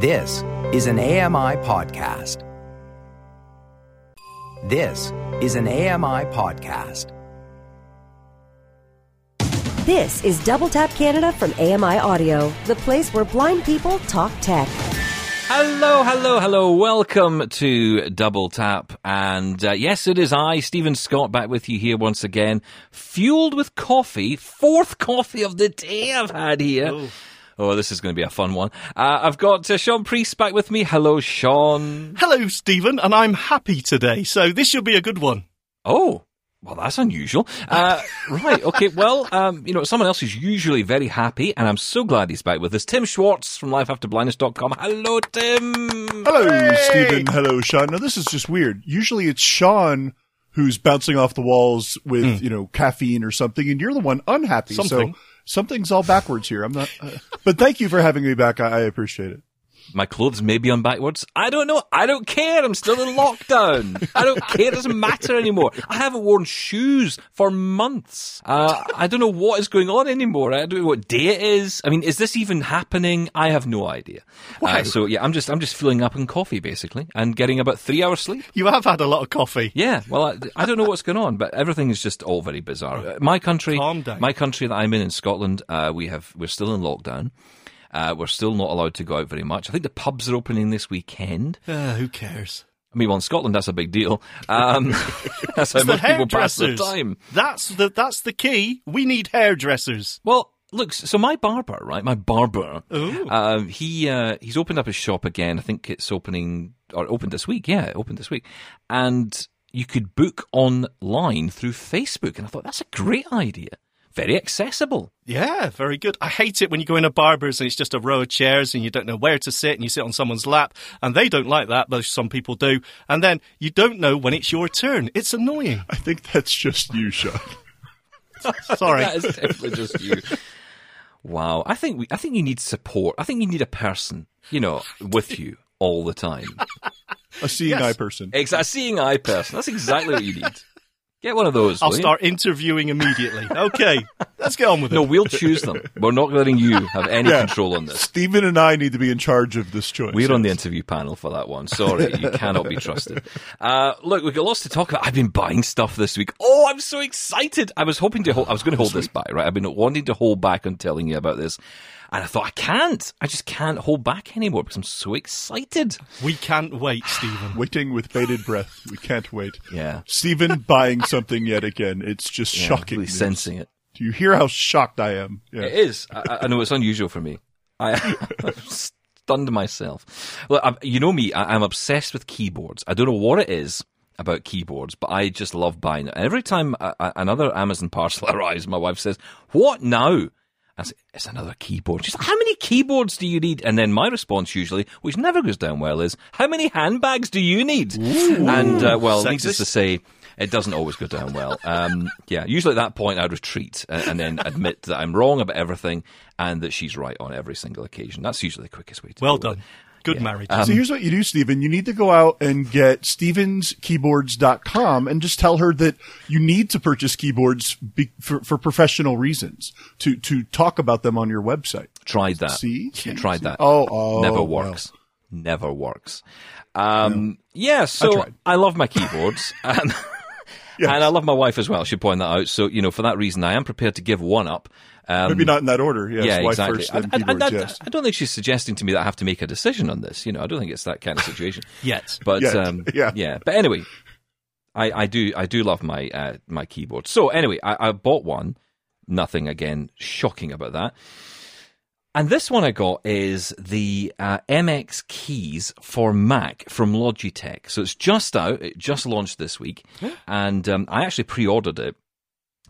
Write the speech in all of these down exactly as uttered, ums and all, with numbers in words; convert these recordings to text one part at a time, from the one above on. This is an A M I podcast. This is an A M I podcast. This is Double Tap Canada from A M I Audio, the place where blind people talk tech. Hello, hello, hello. Welcome to Double Tap. And uh, yes, it is I, Stephen Scott, back with you here once again, fueled with coffee. Fourth coffee of the day I've had here. Oh. Oh, this is going to be a fun one. Uh, I've got uh, Sean Priest back with me. Hello, Sean. Hello, Stephen, and I'm happy today, so this should be a good one. Oh, well, that's unusual. Uh, right, okay, well, um, you know, someone else who's usually very happy, and I'm so glad he's back with us. Tim Schwartz from life after blindness dot com. Hello, Tim. Hello, hey. Stephen. Hello, Sean. Now, this is just weird. Usually it's Sean who's bouncing off the walls with, mm. you know, caffeine or something, and you're the one unhappy, something. so... Something's all backwards here. I'm not, uh, but thank you for having me back. I, I appreciate it. My clothes may be on backwards. I don't know. I don't care. I'm still in lockdown. I don't care. It doesn't matter anymore. I haven't worn shoes for months. Uh, I don't know what is going on anymore. I don't know what day it is. I mean, is this even happening? I have no idea. Uh, so yeah, I'm just I'm just filling up on coffee basically and getting about three hours sleep. You have had a lot of coffee. Yeah. Well, I, I don't know what's going on, but everything is just all very bizarre. My country, my country that I'm in in Scotland, uh, we have we're still in lockdown. Uh, we're still not allowed to go out very much. I think the pubs are opening this weekend. Uh, who cares? I mean, well, in Scotland, that's a big deal. Um, that's how much people pass their time. That's the, that's the key. We need hairdressers. Well, look, so my barber, right, my barber, um, he uh, he's opened up his shop again. I think it's opening, or opened this week. Yeah, it opened this week. And you could book online through Facebook. And I thought, that's a great idea. Very accessible. Yeah, very good. I hate it when you go in a barber's and it's just a row of chairs and you don't know where to sit and you sit on someone's lap and they don't like that, though some people do. And then you don't know when it's your turn. It's annoying. I think that's just you, Sean. Sorry. That is definitely just you. Wow. I think we, I think you need support. I think you need a person, you know, with you all the time. A seeing yes. eye person. Ex- a seeing eye person. That's exactly what you need. Get one of those. I'll start you? interviewing immediately. Okay, let's get on with it. No, we'll choose them. We're not letting you have any yeah. control on this. Stephen and I need to be in charge of this choice. We're yes. on the interview panel for that one. Sorry, you cannot be trusted. Uh, look, we've got lots to talk about. I've been buying stuff this week. Oh, I'm so excited. I was hoping to hold, I was going to hold this back, right? I've been wanting to hold back on telling you about this. And I thought, I can't. I just can't hold back anymore because I'm so excited. We can't wait, Stephen. Waiting with bated breath. We can't wait. Yeah. Stephen buying something yet again. It's just yeah, shocking. Really sensing it. Do you hear how shocked I am? Yeah. It is. I, I know it's unusual for me. I, I'm stunned myself. Well, I'm, you know me. I, I'm obsessed with keyboards. I don't know what it is about keyboards, but I just love buying it. And every time I, I, another Amazon parcel arrives, my wife says, "What now?" I say, it's another keyboard. She's like, how many keyboards do you need? And then my response usually, which never goes down well, is, how many handbags do you need? Ooh, and, uh, well, sexist. Needless to say, it doesn't always go down well. Um, yeah, usually at that point I retreat and then admit that I'm wrong about everything and that she's right on every single occasion. That's usually the quickest way to do it. Well done. Good yeah. marriage. Um, so here's what you do, Stephen. You need to go out and get stevens keyboards dot com and just tell her that you need to purchase keyboards be- for, for professional reasons, to, to talk about them on your website. Tried that. See? Yeah, tried See? that. Oh, oh. Never works. No. Never works. Um, no. Yeah, so I, I love my keyboards. um, yes. And I love my wife as well. She pointed that out. So, you know, for that reason, I am prepared to give one up. Um, Maybe not in that order. Yes, yeah, wife exactly. First, then keyboards, I, I, I, yes. I don't think she's suggesting to me that I have to make a decision on this. You know, I don't think it's that kind of situation yet. But yet. Um, yeah. yeah, but anyway, I, I do I do love my uh, my keyboard. So anyway, I, I bought one. Nothing again shocking about that. And this one I got is the uh, M X Keys for Mac from Logitech. So it's just out. It just launched this week, and um, I actually pre-ordered it.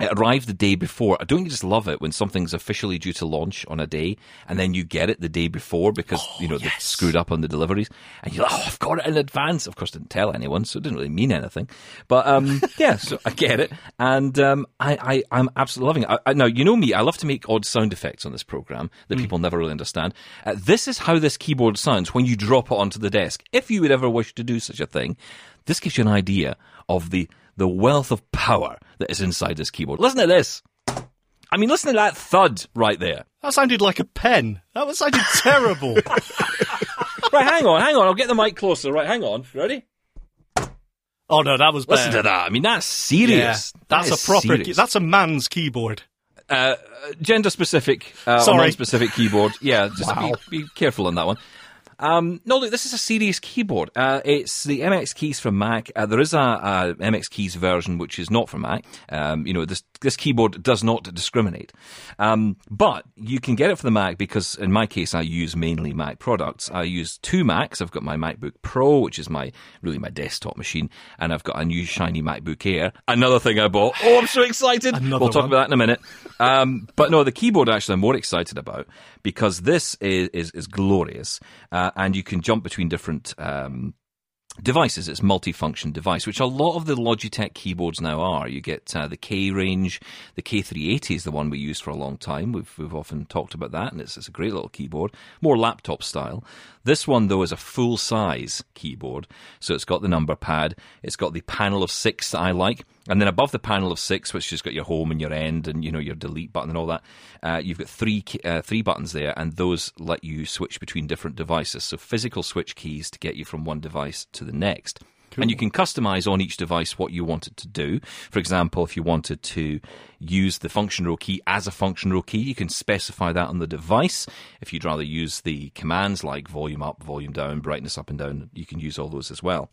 It arrived the day before. Don't you just love it when something's officially due to launch on a day and then you get it the day before because, oh, you know, yes. they screwed up on the deliveries and you're like, oh, I've got it in advance. Of course, I didn't tell anyone, so it didn't really mean anything. But, um, yeah, so I get it. And um, I, I, I'm absolutely loving it. I, I, now, you know me. I love to make odd sound effects on this program that mm. people never really understand. Uh, this is how this keyboard sounds when you drop it onto the desk. If you would ever wish to do such a thing, this gives you an idea of the... the wealth of power that is inside this keyboard. Listen to this. I mean, listen to that thud right there. That sounded like a pen. That sounded terrible. Right, hang on, hang on. I'll get the mic closer. Right, hang on. Ready? Oh, no, that was bad. Listen to that. I mean, that's serious. Yeah, that's that a proper... Key- that's a man's keyboard. Uh, gender-specific, uh, Sorry. non-specific keyboard. Yeah, just wow. be, be careful on that one. Um, no, look, this is a serious keyboard. Uh, it's the M X Keys from Mac. Uh, there is a, a M X Keys version which is not for Mac. Um, you know, this this keyboard does not discriminate. Um, but you can get it for the Mac because, in my case, I use mainly Mac products. I use two Macs. I've got my MacBook Pro, which is my really my desktop machine, and I've got a new shiny MacBook Air. Another thing I bought. Oh, I'm so excited. Another we'll talk one. about that in a minute. Um, but no, the keyboard actually I'm more excited about because this is is, is glorious. Uh, And you can jump between different um, devices. It's a multi-function device, which a lot of the Logitech keyboards now are. You get uh, the K range. The K three eighty is the one we used for a long time. We've, we've often talked about that, and it's, it's a great little keyboard. More laptop style. This one, though, is a full-size keyboard. So it's got the number pad. It's got the panel of six that I like. And then above the panel of six, which has got your home and your end and, you know, your delete button and all that, uh, you've got three uh, three buttons there, and those let you switch between different devices. So physical switch keys to get you from one device to the next. Cool. And you can customize on each device what you want it to do. For example, if you wanted to use the function row key as a function row key, you can specify that on the device. If you'd rather use the commands like volume up, volume down, brightness up and down, you can use all those as well.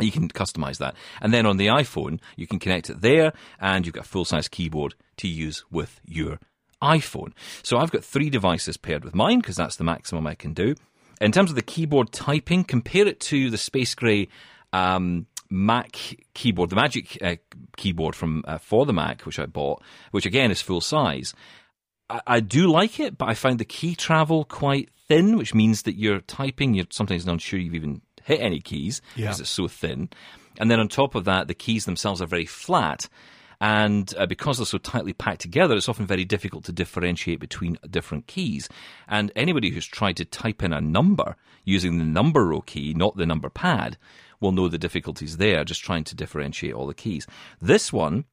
You can customize that. And then on the iPhone, you can connect it there, and you've got a full-size keyboard to use with your iPhone. So I've got three devices paired with mine, because that's the maximum I can do. In terms of the keyboard typing, compare it to the Space Gray um, Mac keyboard, the Magic uh, keyboard from uh, for the Mac, which I bought, which again is full-size. I, I do like it, but I find the key travel quite thin, which means that you're typing, you're sometimes not sure you've even... hit any keys because yeah. it's so thin. And then on top of that, the keys themselves are very flat. And uh, because they're so tightly packed together, it's often very difficult to differentiate between different keys. And anybody who's tried to type in a number using the number row key, not the number pad, will know the difficulties there, just trying to differentiate all the keys. This one,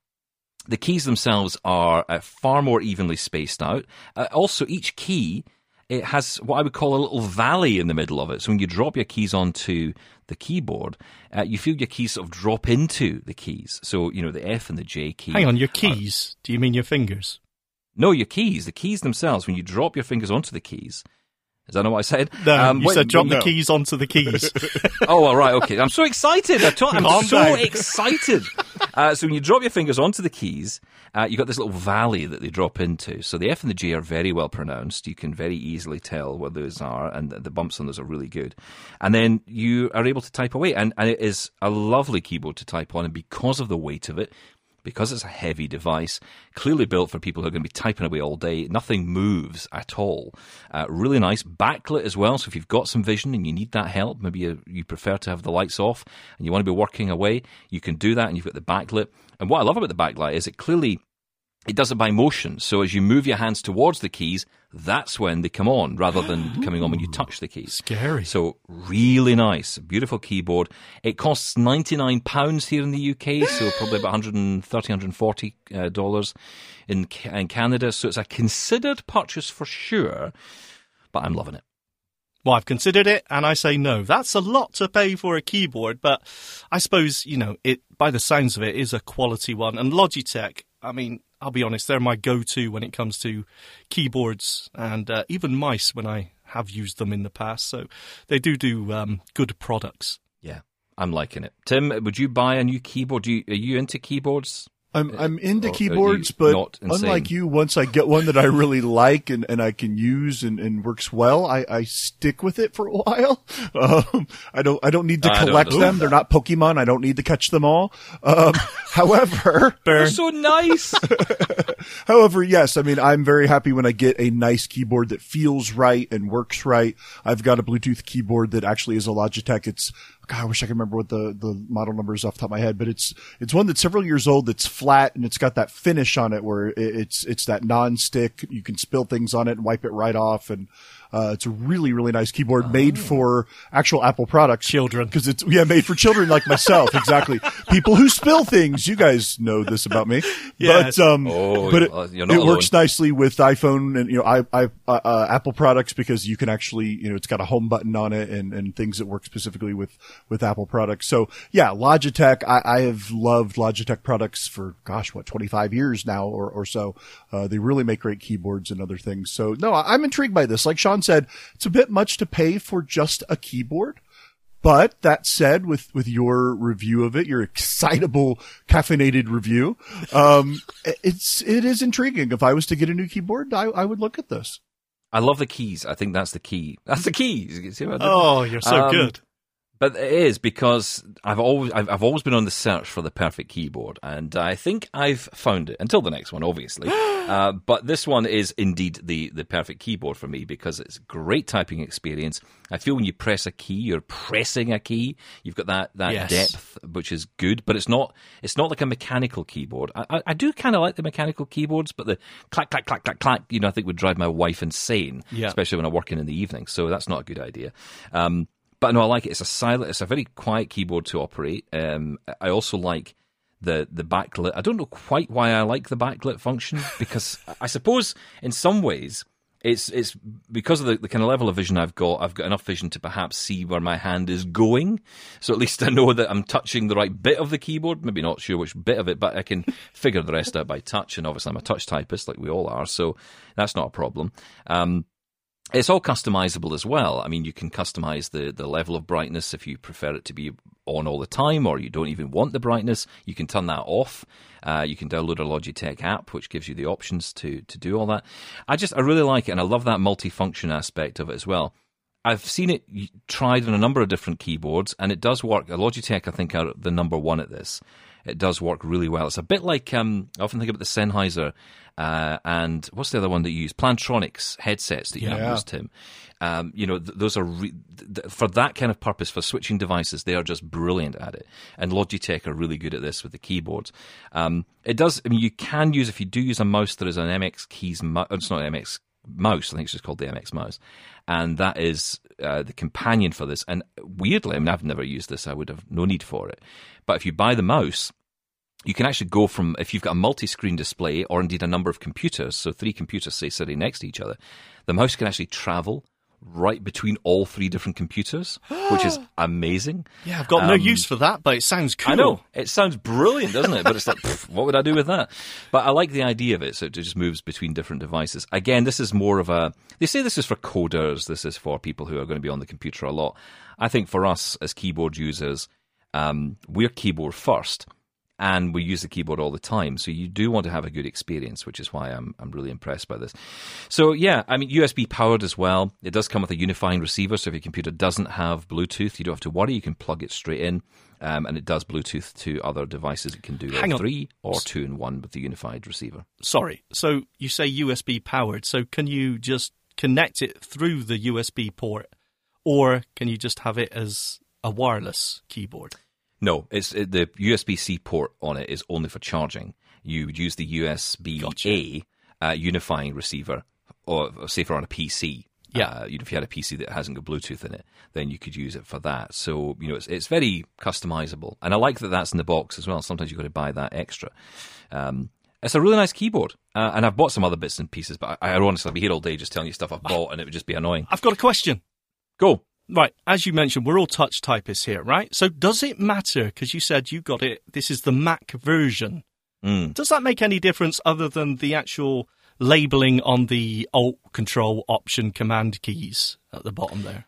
the keys themselves are uh, far more evenly spaced out. Uh, also, each key... it has what I would call a little valley in the middle of it. So when you drop your keys onto the keyboard, uh, you feel your keys sort of drop into the keys. So, you know, the F and the J key. Hang on, your keys? Are, do you mean your fingers? No, your keys. The keys themselves, when you drop your fingers onto the keys... Is that not what I said? No, um, you what, said drop no. the keys onto the keys. Oh, all right, okay. I'm so excited. I'm, talk- I'm so down. excited. Uh, so when you drop your fingers onto the keys, uh, you've got this little valley that they drop into. So the F and the J are very well pronounced. You can very easily tell what those are, and the bumps on those are really good. And then you are able to type away, and, and it is a lovely keyboard to type on, and because of the weight of it, because it's a heavy device, clearly built for people who are going to be typing away all day. Nothing moves at all. Uh, really nice. Backlit as well, so if you've got some vision and you need that help, maybe you, you prefer to have the lights off and you want to be working away, you can do that, and you've got the backlit. And what I love about the backlight is it clearly... it does it by motion. So as you move your hands towards the keys, that's when they come on, rather than coming on when you touch the keys. Scary. So really nice. Beautiful keyboard. It costs ninety-nine pounds here in the U K, so probably about one hundred thirty dollars, one hundred forty dollars in, in Canada. So it's a considered purchase for sure, but I'm loving it. Well, I've considered it, and I say no. That's a lot to pay for a keyboard, but I suppose, you know, it by the sounds of it, is a quality one. And Logitech, I mean... I'll be honest, they're my go-to when it comes to keyboards and uh, even mice when I have used them in the past. So they do do um, good products. Yeah, I'm liking it. Tim, would you buy a new keyboard? Do you, are you into keyboards? I'm I'm into or, keyboards, but unlike you, once I get one that I really like and, and I can use and, and works well, I, I stick with it for a while. Um, I don't I don't need to collect them. That. They're not Pokemon. I don't need to catch them all. Um, however, they're so nice. However, yes, I mean I'm very happy when I get a nice keyboard that feels right and works right. I've got a Bluetooth keyboard that actually is a Logitech. It's God, I wish I could remember what the, the model number is off the top of my head, but it's it's one that's several years old that's flat, and it's got that finish on it where it, it's it's that non-stick. You can spill things on it and wipe it right off, and Uh, it's a really, really nice keyboard oh. made for actual Apple products. Children. Because it's, yeah, made for children like myself. Exactly. People who spill things. You guys know this about me. Yes. But, um, oh, but it, it works nicely with iPhone and, you know, I, I, uh, Apple products because you can actually, you know, it's got a home button on it and, and things that work specifically with, with Apple products. So yeah, Logitech, I, I have loved Logitech products for, gosh, what, twenty-five years now or, or so. Uh, they really make great keyboards and other things. So no, I'm intrigued by this. Like Sean said, it's a bit much to pay for just a keyboard. But that said, with, with your review of it, your excitable caffeinated review, um, it's, it is intriguing. If I was to get a new keyboard, I, I would look at this. I love the keys. I think that's the key. That's the key. Oh, you're so um, good. But it is because I've always I've, I've always been on the search for the perfect keyboard, and I think I've found it. Until the next one, obviously. uh, but this one is indeed the, the perfect keyboard for me because it's great typing experience. I feel when you press a key, you're pressing a key. You've got that, that yes. depth, which is good, but it's not it's not like a mechanical keyboard. I, I, I do kind of like the mechanical keyboards, but the clack clack clack clack clack. You know, I think would drive my wife insane, yeah. especially when I'm working in the evening. So that's not a good idea. Um, But no, I like it. It's a silent. It's a very quiet keyboard to operate. Um, I also like the the backlit. I don't know quite why I like the backlit function because I suppose in some ways it's it's because of the, the kind of level of vision I've got. I've got enough vision to perhaps see where my hand is going. So at least I know that I'm touching the right bit of the keyboard. Maybe not sure which bit of it, but I can figure the rest out by touch. And obviously, I'm a touch typist, like we all are. So that's not a problem. Um, It's all customizable as well. I mean, you can customize the, the level of brightness if you prefer it to be on all the time or you don't even want the brightness. You can turn that off. Uh, you can download a Logitech app, which gives you the options to, to do all that. I just, I really like it, and I love that multifunction aspect of it as well. I've seen it tried on a number of different keyboards, and it does work. Logitech, I think, are the number one at this. It does work really well. It's a bit like, um, I often think about the Sennheiser uh, and what's the other one that you use? Plantronics headsets that you yeah. have used, Tim. Um, you know, th- those are, re- th- for that kind of purpose, for switching devices, they are just brilliant at it. And Logitech are really good at this with the keyboards. Um, it does, I mean, you can use, if you do use a mouse, there is an M X Keys, mu- it's not an M X mouse, I think it's just called the M X mouse. And that is uh, the companion for this. And weirdly, I mean, I've never used this. I would have no need for it. But if you buy the mouse, you can actually go from, if you've got a multi-screen display or indeed a number of computers, so three computers, say, sitting next to each other, the mouse can actually travel right between all three different computers, which is amazing. Yeah, I've got um, no use for that, but it sounds cool. I know. It sounds brilliant, doesn't it? But it's like, pff, what would I do with that? But I like the idea of it, so it just moves between different devices. Again, this is more of a, they say this is for coders, this is for people who are going to be on the computer a lot. I think for us as keyboard users, um, we're keyboard first. And we use the keyboard all the time, so you do want to have a good experience, which is why I'm I'm really impressed by this. So yeah, I mean, U S B powered as well. It does come with a unifying receiver, so if your computer doesn't have Bluetooth, you don't have to worry. You can plug it straight in, um, and it does Bluetooth to other devices. It can do like three or two in one with the unified receiver. Sorry, so you say U S B powered. So can you just connect it through the U S B port, or can you just have it as a wireless keyboard? No, it's it, the U S B-C port on it is only for charging. You would use the U S B A gotcha. uh, unifying receiver, or, or say for on a P C. Yeah, uh, you know, if you had a P C that hasn't got Bluetooth in it, then you could use it for that. So you know, it's it's very customizable, and I like that that's in the box as well. Sometimes you've got to buy that extra. Um, It's a really nice keyboard, uh, and I've bought some other bits and pieces, but I, I honestly I'd be here all day just telling you stuff I've bought, and it would just be annoying. I've got a question. Go. Right, as you mentioned, we're all touch typists here, right? So does it matter, because you said you got it, this is the Mac version. Mm. Does that make any difference other than the actual labelling on the Alt, Control, Option, Command keys at the bottom there?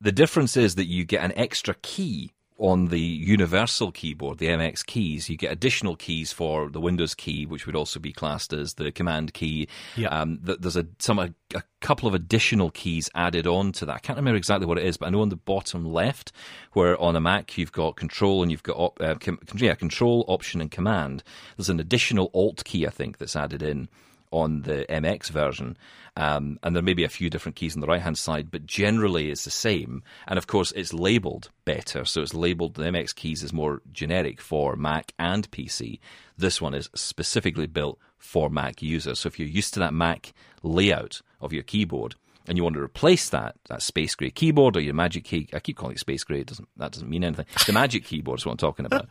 The difference is that you get an extra key on the universal keyboard, the M X keys. You get additional keys for the Windows key, which would also be classed as the Command key. Yeah. Um, there's a, some, a, a couple of additional keys added on to that. I can't remember exactly what it is, but I know on the bottom left, where on a Mac you've got Control and you've got op, uh, com, yeah, Control, Option, and Command. There's an additional Alt key, I think, that's added in on the M X version, um, and there may be a few different keys on the right-hand side, but generally it's the same. And of course, it's labelled better, so it's labelled, the M X keys is more generic for Mac and P C. This one is specifically built for Mac users, so if you're used to that Mac layout of your keyboard, and you want to replace that that Space Gray keyboard or your Magic key, I keep calling it Space Gray, it doesn't, that doesn't mean anything. The Magic keyboard is what I'm talking about.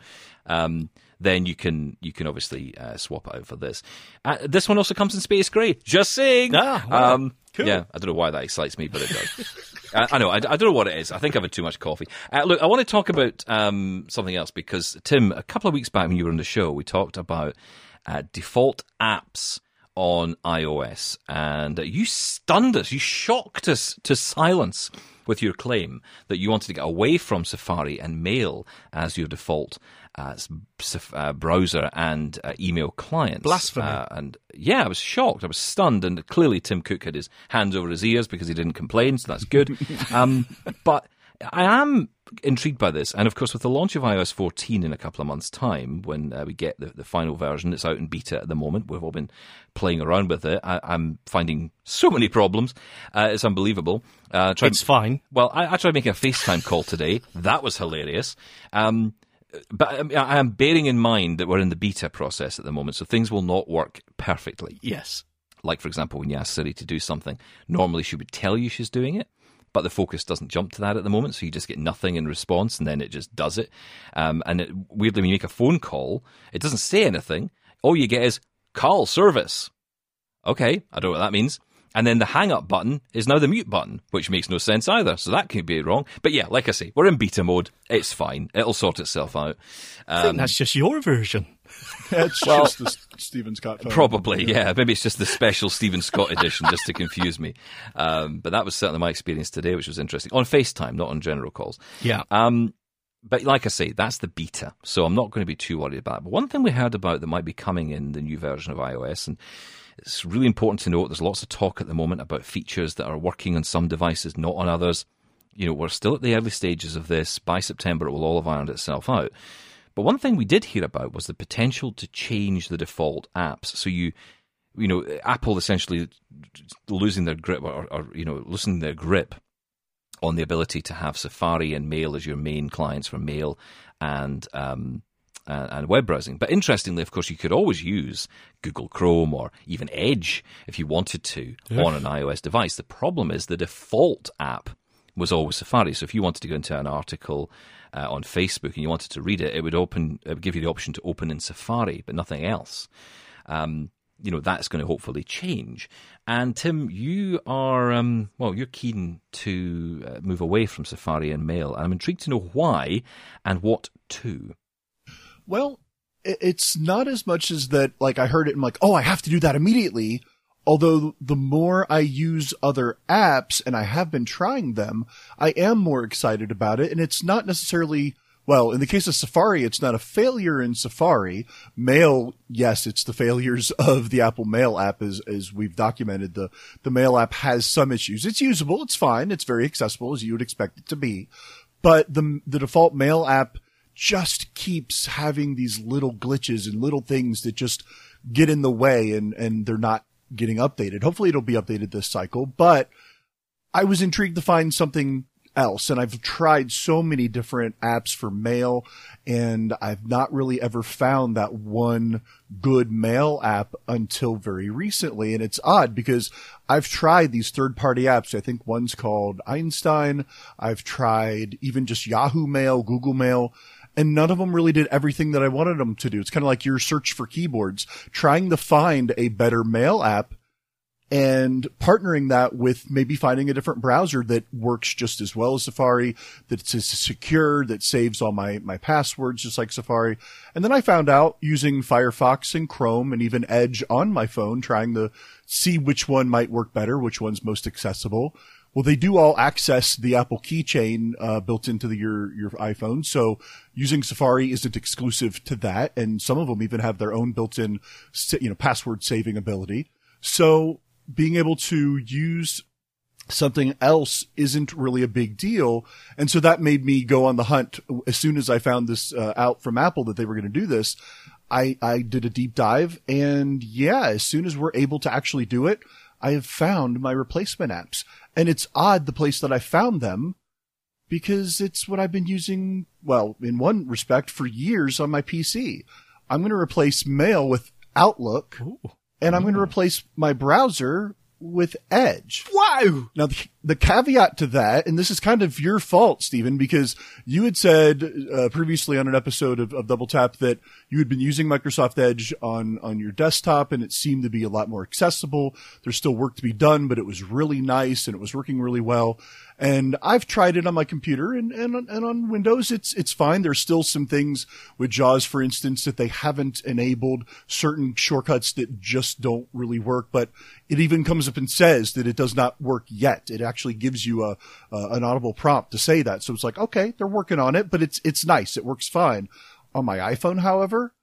Um, then you can you can obviously uh, swap it out for this. Uh, this one also comes in Space Gray. Just saying. Ah, wow. um, cool. Yeah, I don't know why that excites me, but it does. I, I know, I, I don't know what it is. I think I've had too much coffee. Uh, look, I want to talk about um, something else because, Tim, a couple of weeks back when you were on the show, we talked about uh, default apps on iOS, and you stunned us, you shocked us to silence with your claim that you wanted to get away from Safari and Mail as your default uh, uh, browser and uh, email clients. Blasphemy. Uh, and yeah, I was shocked, I was stunned, and clearly Tim Cook had his hands over his ears because he didn't complain, so that's good. um, but I am intrigued by this, and of course with the launch of i O S fourteen in a couple of months' time, when uh, we get the, the final version, it's out in beta at the moment, we've all been playing around with it, I, I'm finding so many problems, uh, it's unbelievable. Uh, tried, it's fine. Well, I, I tried making a FaceTime call today, that was hilarious, um, but I, I am bearing in mind that we're in the beta process at the moment, so things will not work perfectly. Yes. Like, for example, when you ask Siri to do something, normally she would tell you she's doing it, but the focus doesn't jump to that at the moment, so you just get nothing in response, and then it just does it. Um, and it, weirdly, when you make a phone call, it doesn't say anything. All you get is, call service. Okay, I don't know what that means. And then the hang-up button is now the mute button, which makes no sense either, so that could be wrong. But yeah, like I say, we're in beta mode. It's fine. It'll sort itself out. Um, I think that's just your version. It's well, just the Stephen Scott film. Probably, yeah. Maybe it's just the special Stephen Scott edition just to confuse me. Um, but that was certainly my experience today, which was interesting. On FaceTime, not on general calls. Yeah. Um, but like I say, that's the beta, so I'm not going to be too worried about it. But one thing we heard about that might be coming in the new version of iOS, and it's really important to note there's lots of talk at the moment about features that are working on some devices, not on others. You know, we're still at the early stages of this. By September, it will all have ironed itself out. But one thing we did hear about was the potential to change the default apps. So you, you know, Apple essentially losing their grip, or, or you know, losing their grip on the ability to have Safari and Mail as your main clients for Mail and um, and, and web browsing. But interestingly, of course, you could always use Google Chrome or even Edge if you wanted to yeah. on an iOS device. The problem is the default app was always Safari. So if you wanted to go into an article Uh, on Facebook and you wanted to read it, it would open, it would give you the option to open in Safari, but nothing else. Um, you know, that's going to hopefully change. And Tim, you are, um, well, you're keen to uh, move away from Safari and Mail. And I'm intrigued to know why and what to. Well, it's not as much as that, like I heard it and I'm like, oh, I have to do that immediately. Although the more I use other apps, and I have been trying them, I am more excited about it. And it's not necessarily, well, in the case of Safari, it's not a failure in Safari. Mail, yes, it's the failures of the Apple Mail app, as, as we've documented. The, the Mail app has some issues. It's usable. It's fine. It's very accessible, as you would expect it to be. But the, the default Mail app just keeps having these little glitches and little things that just get in the way, and, and they're not getting updated. Hopefully it'll be updated this cycle, but I was intrigued to find something else. And I've tried so many different apps for Mail, and I've not really ever found that one good Mail app until very recently. And it's odd because I've tried these third-party apps. I think one's called Einstein. I've tried even just Yahoo Mail, Google Mail. And none of them really did everything that I wanted them to do. It's kind of like your search for keyboards, trying to find a better Mail app and partnering that with maybe finding a different browser that works just as well as Safari, that's secure, that saves all my, my passwords just like Safari. And then I found out using Firefox and Chrome and even Edge on my phone, trying to see which one might work better, which one's most accessible. Well, they do all access the Apple keychain uh, built into the, your your iPhone, so using Safari isn't exclusive to that, and some of them even have their own built-in, you know, password-saving ability. So being able to use something else isn't really a big deal, and so that made me go on the hunt. As soon as I found this uh, out from Apple that they were going to do this, I, I did a deep dive, and yeah, as soon as we're able to actually do it, I have found my replacement apps. And it's odd the place that I found them, because it's what I've been using, well, in one respect, for years on my P C. I'm going to replace Mail with Outlook, Ooh. and I'm going to replace my browser with Edge. Wow! Now, the, the caveat to that, and this is kind of your fault, Stephen, because you had said uh, previously on an episode of, of Double Tap that you had been using Microsoft Edge on, on your desktop, and it seemed to be a lot more accessible. There's still work to be done, but it was really nice, and it was working really well. And I've tried it on my computer, and, and, and on Windows, it's it's fine. There's still some things with JAWS, for instance, that they haven't enabled, certain shortcuts that just don't really work. But it even comes up and says that it does not work yet. It actually gives you a uh, an audible prompt to say that. So it's like, okay, they're working on it, but it's it's nice. It works fine. On my iPhone, however,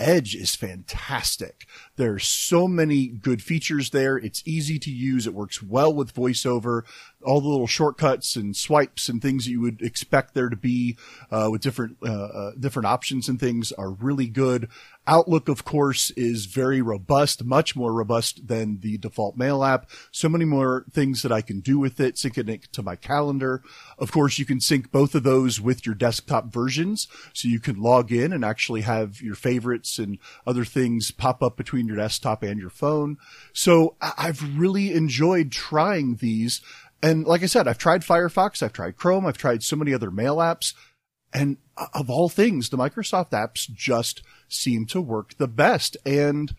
Edge is fantastic. There are so many good features there. It's easy to use. It works well with VoiceOver. All the little shortcuts and swipes and things that you would expect there to be uh, with different uh, uh, different options and things are really good. Outlook, of course, is very robust, much more robust than the default Mail app. So many more things that I can do with it, syncing it to my calendar. Of course, you can sync both of those with your desktop versions, so you can log in and actually have your favorites and other things pop up between your desktop and your phone. So I've really enjoyed trying these. And like I said, I've tried Firefox, I've tried Chrome, I've tried so many other Mail apps, and of all things, the Microsoft apps just seem to work the best, and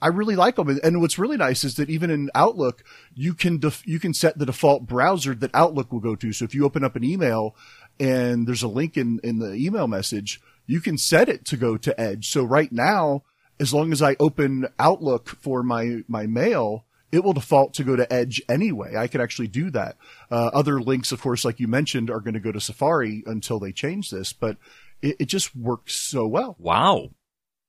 I really like them. And what's really nice is that even in Outlook, you can def- you can set the default browser that Outlook will go to. So if you open up an email and there's a link in, in the email message, you can set it to go to Edge. So right now, as long as I open Outlook for my, my mail, it will default to go to Edge anyway. I could actually do that. Uh, other links, of course, like you mentioned, are going to go to Safari until they change this, but it, it just works so well. Wow.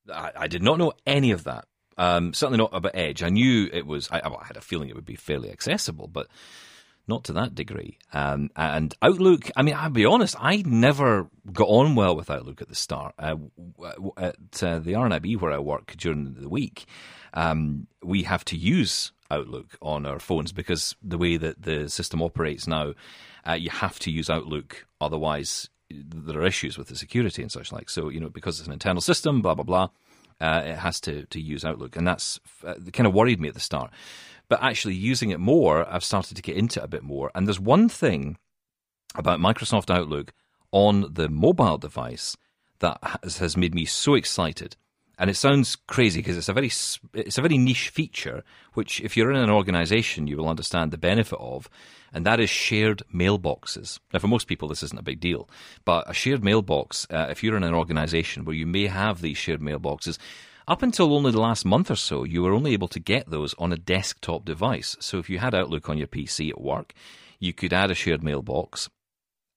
I, I did not know any of that. Um, certainly not about Edge. I knew it was, I, I had a feeling it would be fairly accessible, but not to that degree. Um, and Outlook, I mean, I'll be honest, I never got on well with Outlook at the start. Uh, at uh, the R N I B where I work during the week, um, we have to use Outlook on our phones because the way that the system operates now, uh, you have to use Outlook, otherwise there are issues with the security and such like. So, you know, because it's an internal system, blah, blah, blah, uh, it has to, to use Outlook. And that's uh, kind of worried me at the start. But actually using it more, I've started to get into it a bit more. And there's one thing about Microsoft Outlook on the mobile device that has, has made me so excited. And it sounds crazy because it's a very it's a very niche feature, which if you're in an organisation, you will understand the benefit of, and that is shared mailboxes. Now, for most people, this isn't a big deal, but a shared mailbox, uh, if you're in an organisation where you may have these shared mailboxes, up until only the last month or so, you were only able to get those on a desktop device. So if you had Outlook on your P C at work, you could add a shared mailbox,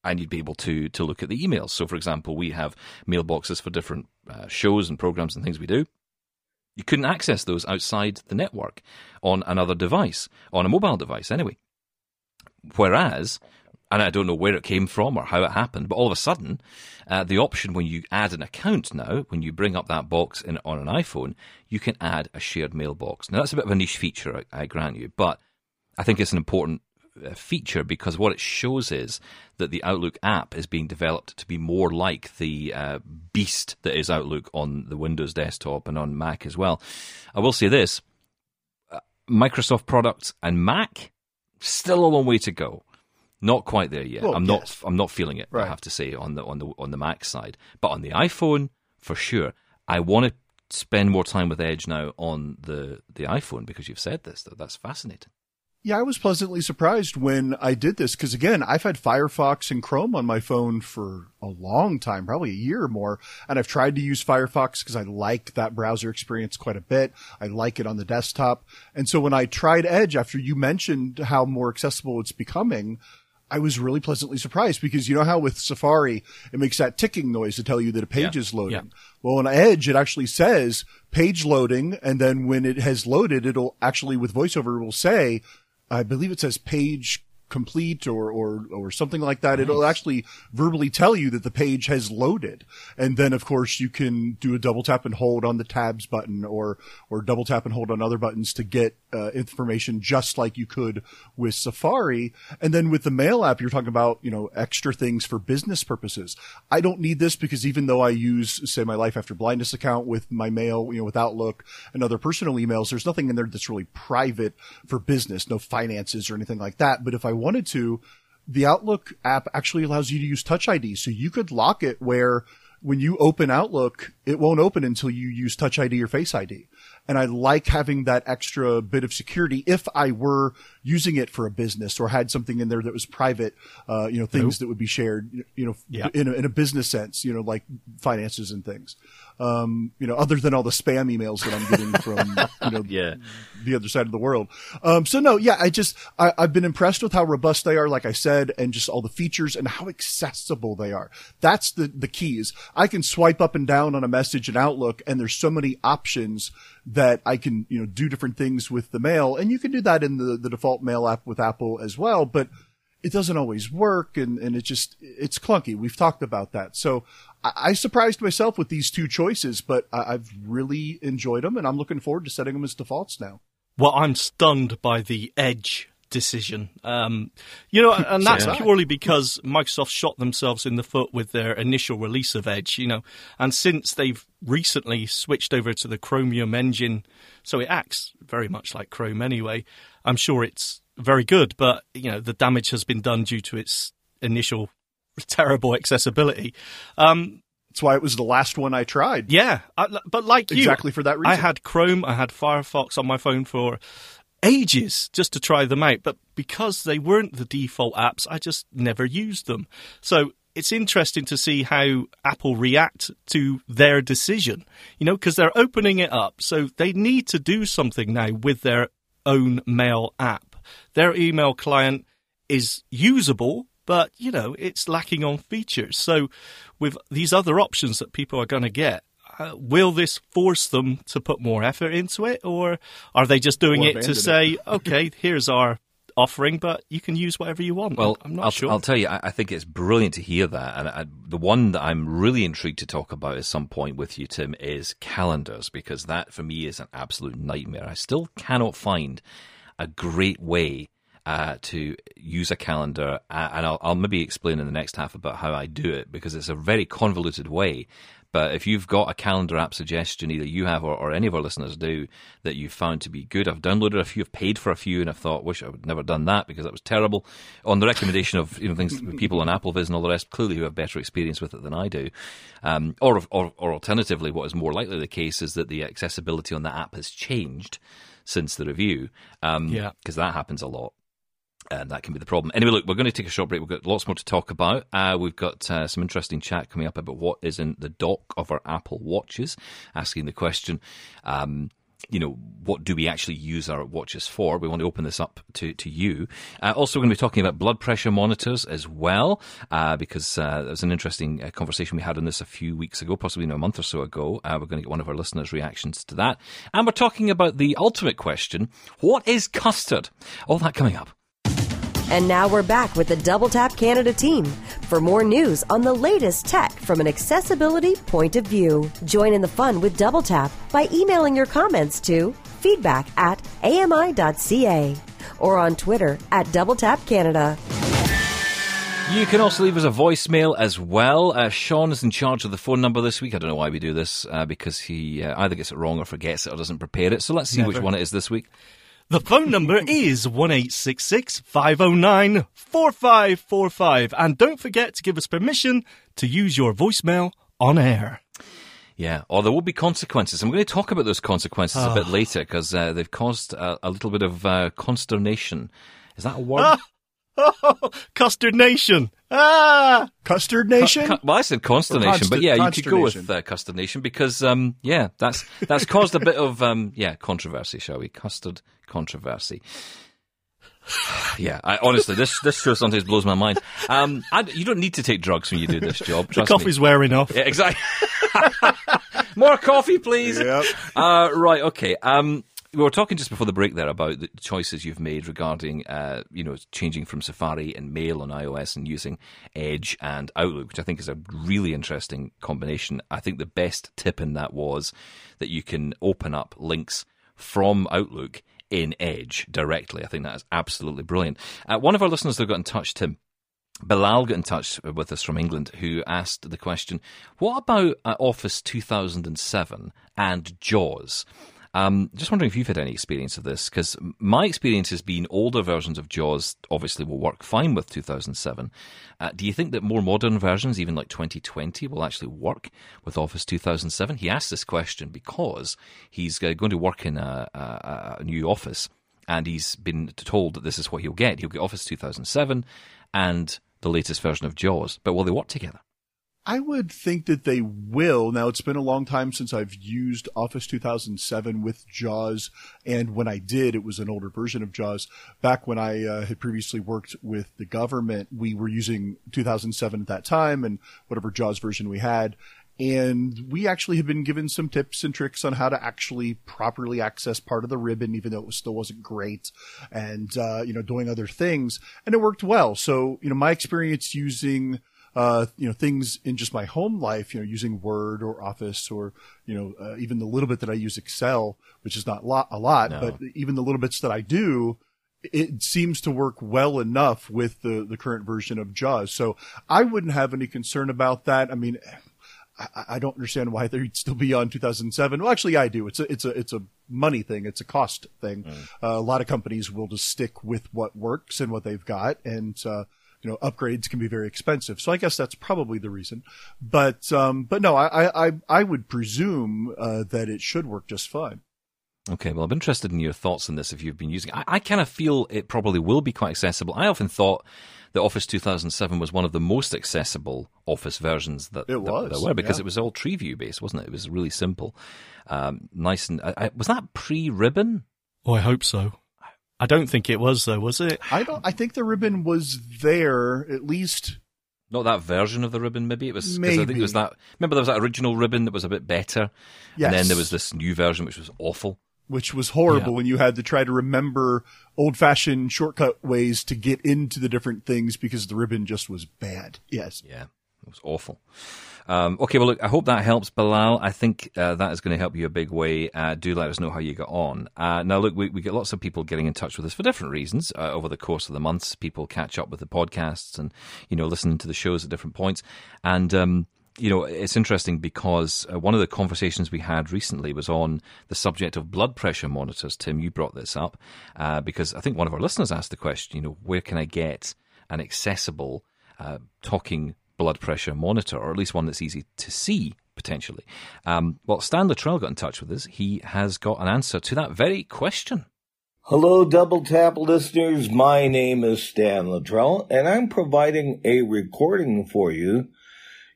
and you'd be able to to look at the emails. So, for example, we have mailboxes for different uh, shows and programs and things we do. You couldn't access those outside the network on another device, on a mobile device anyway. Whereas, and I don't know where it came from or how it happened, but all of a sudden, uh, the option when you add an account now, when you bring up that box in, on an iPhone, you can add a shared mailbox. Now, that's a bit of a niche feature, I, I grant you, but I think it's an important feature because what it shows is that the Outlook app is being developed to be more like the uh, beast that is Outlook on the Windows desktop and on Mac as well. I will say this, uh, Microsoft products and Mac, still a long way to go. Not quite there yet. Well, I'm yes. not I'm not feeling it, right. I have to say, on the on the on the Mac side. But on the iPhone, for sure. I want to spend more time with Edge now on the, the iPhone because you've said this. That's fascinating. Yeah, I was pleasantly surprised when I did this because, again, I've had Firefox and Chrome on my phone for a long time, probably a year or more, and I've tried to use Firefox because I like that browser experience quite a bit. I like it on the desktop. And so when I tried Edge, after you mentioned how more accessible it's becoming, I was really pleasantly surprised because you know how with Safari, it makes that ticking noise to tell you that a page yeah. is loading. Yeah. Well, on Edge, it actually says page loading, and then when it has loaded, it'll actually, with VoiceOver, it will say, I believe it says page complete or, or, or something like that. Nice. It'll actually verbally tell you that the page has loaded. And then, of course, you can do a double tap and hold on the tabs button or, or double tap and hold on other buttons to get uh, information just like you could with Safari. And then with the Mail app, you're talking about, you know, extra things for business purposes. I don't need this because even though I use, say, my Life After Blindness account with my Mail, you know, with Outlook and other personal emails, there's nothing in there that's really private for business, no finances or anything like that. But if I wanted to, the Outlook app actually allows you to use Touch I D. So you could lock it where when you open Outlook, it won't open until you use Touch I D or Face I D. And I like having that extra bit of security if I were using it for a business or had something in there that was private, uh, you know, things nope. that would be shared, you know, yeah. in, a, in a business sense, you know, like finances and things, um, you know, other than all the spam emails that I'm getting from, you know, yeah. the other side of the world. Um, so no, yeah, I just, I, I've been impressed with how robust they are, like I said, and just all the features and how accessible they are. That's the, the keys. I can swipe up and down on a message in Outlook and there's so many options that I can, you know, do different things with the Mail. And you can do that in the, the default Mail app with Apple as well, but it doesn't always work. And, and it just, it's clunky. We've talked about that. So I, I surprised myself with these two choices, but I, I've really enjoyed them and I'm looking forward to setting them as defaults now. Well, I'm stunned by the Edge decision. Um, you know, and that's purely because Microsoft shot themselves in the foot with their initial release of Edge, you know, and since they've recently switched over to the Chromium engine, so it acts very much like Chrome anyway. I'm sure it's very good, but, you know, the damage has been done due to its initial terrible accessibility. Um, That's why it was the last one I tried. Yeah, I, but like you, exactly for that reason. I had Chrome, I had Firefox on my phone for ages just to try them out, but because they weren't the default apps, I just never used them. So it's interesting to see how Apple react to their decision, you know, because they're opening it up. So they need to do something now with their own Mail app. Their email client is usable, but, you know, it's lacking on features. So with these other options that people are going to get, Uh, will this force them to put more effort into it, or are they just doing it to say, it. okay, here's our offering, but you can use whatever you want? Well, I'm not I'll, sure. I'll tell you, I, I think it's brilliant to hear that. And I, the one that I'm really intrigued to talk about at some point with you, Tim, is calendars, because that for me is an absolute nightmare. I still cannot find a great way Uh, to use a calendar, uh, and I'll, I'll maybe explain in the next half about how I do it, because it's a very convoluted way. But if you've got a calendar app suggestion, either you have or, or any of our listeners do, that you've found to be good, I've downloaded a few, I've paid for a few, and I've thought, wish I would never done that because that was terrible. On the recommendation of, you know, things people on AppleViz and all the rest, clearly who have better experience with it than I do, um, or, or or alternatively, what is more likely the case is that the accessibility on the app has changed since the review, um, yeah, because that happens a lot. And that can be the problem. Anyway, look, we're going to take a short break. We've got lots more to talk about. Uh, we've got uh, some interesting chat coming up about what is in the dock of our Apple Watches, asking the question, um, you know, what do we actually use our watches for? We want to open this up to, to you. Uh, also, we're going to be talking about blood pressure monitors as well, uh, because uh, there was an interesting uh, conversation we had on this a few weeks ago, possibly you know, a month or so ago. Uh, we're going to get one of our listeners' reactions to that. And we're talking about the ultimate question, what is custard? All that coming up. And now we're back with the Double Tap Canada team for more news on the latest tech from an accessibility point of view. Join in the fun with Double Tap by emailing your comments to feedback at ami.ca or on Twitter at Double Tap Canada. You can also leave us a voicemail as well. Uh, Sean is in charge of the phone number this week. I don't know why we do this, uh, because he uh, either gets it wrong or forgets it or doesn't prepare it. So let's see Never. which one it is this week. The phone number is one eight six six, five oh nine, four five four five. And don't forget to give us permission to use your voicemail on air. Yeah, or there will be consequences. I'm going to talk about those consequences oh. a bit later, because uh, they've caused a, a little bit of uh, consternation. Is that a word? Ah! Oh, Custard Nation. Ah! Custard Nation? Cu- cu- well, I said consternation, but yeah, you could go with uh, Custard Nation, because, um, yeah, that's that's caused a bit of, um, yeah, controversy, shall we? Custard controversy. Yeah, I, honestly, this, this show sometimes blows my mind. Um, I, you don't need to take drugs when you do this job, trust me. The coffee's wearing off. Yeah, exactly. More coffee, please. Yep. Uh, right, okay. Um, we were talking just before the break there about the choices you've made regarding, uh, you know, changing from Safari and Mail on iOS and using Edge and Outlook, which I think is a really interesting combination. I think the best tip in that was that you can open up links from Outlook in Edge directly. I think that is absolutely brilliant. Uh, one of our listeners that got in touch, Tim, Bilal got in touch with us from England, who asked the question, what about uh, Office two thousand seven and JAWS? Um, just wondering if you've had any experience of this, because my experience has been older versions of JAWS obviously will work fine with two thousand seven. Uh, do you think that more modern versions, even like twenty twenty, will actually work with Office two thousand seven? He asked this question because he's going to work in a, a, a new office, and he's been told that this is what he'll get. He'll get Office two thousand seven and the latest version of JAWS, but will they work together? I would think that they will. Now, it's been a long time since I've used Office two thousand seven with JAWS, and when I did, it was an older version of JAWS. Back when I uh, had previously worked with the government, we were using two thousand seven at that time and whatever JAWS version we had, and we actually had been given some tips and tricks on how to actually properly access part of the ribbon, even though it was, still wasn't great, and, uh, you know, doing other things, and it worked well. So, you know, my experience using... Uh, you know, things in just my home life, you know, using Word or Office or, you know, uh, even the little bit that I use Excel, which is not lot, a lot, no. but even the little bits that I do, it seems to work well enough with the, the current version of JAWS. So I wouldn't have any concern about that. I mean, I, I don't understand why they'd still be on two thousand seven. Well, actually, I do. It's a, it's a, it's a money thing. It's a cost thing. Mm. Uh, a lot of companies will just stick with what works and what they've got. And, uh, you know, upgrades can be very expensive. So I guess that's probably the reason. But, um, but no, I, I, I would presume, uh, that it should work just fine. Okay. Well, I'm interested in your thoughts on this. If you've been using it, I, I kind of feel it probably will be quite accessible. I often thought that Office two thousand seven was one of the most accessible Office versions that there were, because yeah. it was all tree view based, wasn't it? It was really simple. Um, nice. And I, was that pre ribbon? Oh, I hope so. I don't think it was, though, was it? I don't. I think the ribbon was there, at least. Not that version of the ribbon, maybe. It was, maybe. 'Cause I think it was that. Remember, there was that original ribbon that was a bit better? Yes. And then there was this new version, which was awful. Which was horrible, yeah. When you had to try to remember old-fashioned shortcut ways to get into the different things because the ribbon just was bad. Yes. Yeah, it was awful. Um, okay, well, look, I hope that helps, Bilal. I think uh, that is going to help you a big way. Uh, do let us know how you got on. Uh, now, look, we, we get lots of people getting in touch with us for different reasons uh, over the course of the months. People catch up with the podcasts and, you know, listening to the shows at different points. And, um, you know, it's interesting because uh, one of the conversations we had recently was on the subject of blood pressure monitors. Tim, you brought this up uh, because I think one of our listeners asked the question, you know, where can I get an accessible uh, talking blood pressure monitor, or at least one that's easy to see, potentially. Um, well, Stan Luttrell got in touch with us. He has got an answer to that very question. Hello, Double Tap listeners. My name is Stan Luttrell, and I'm providing a recording for you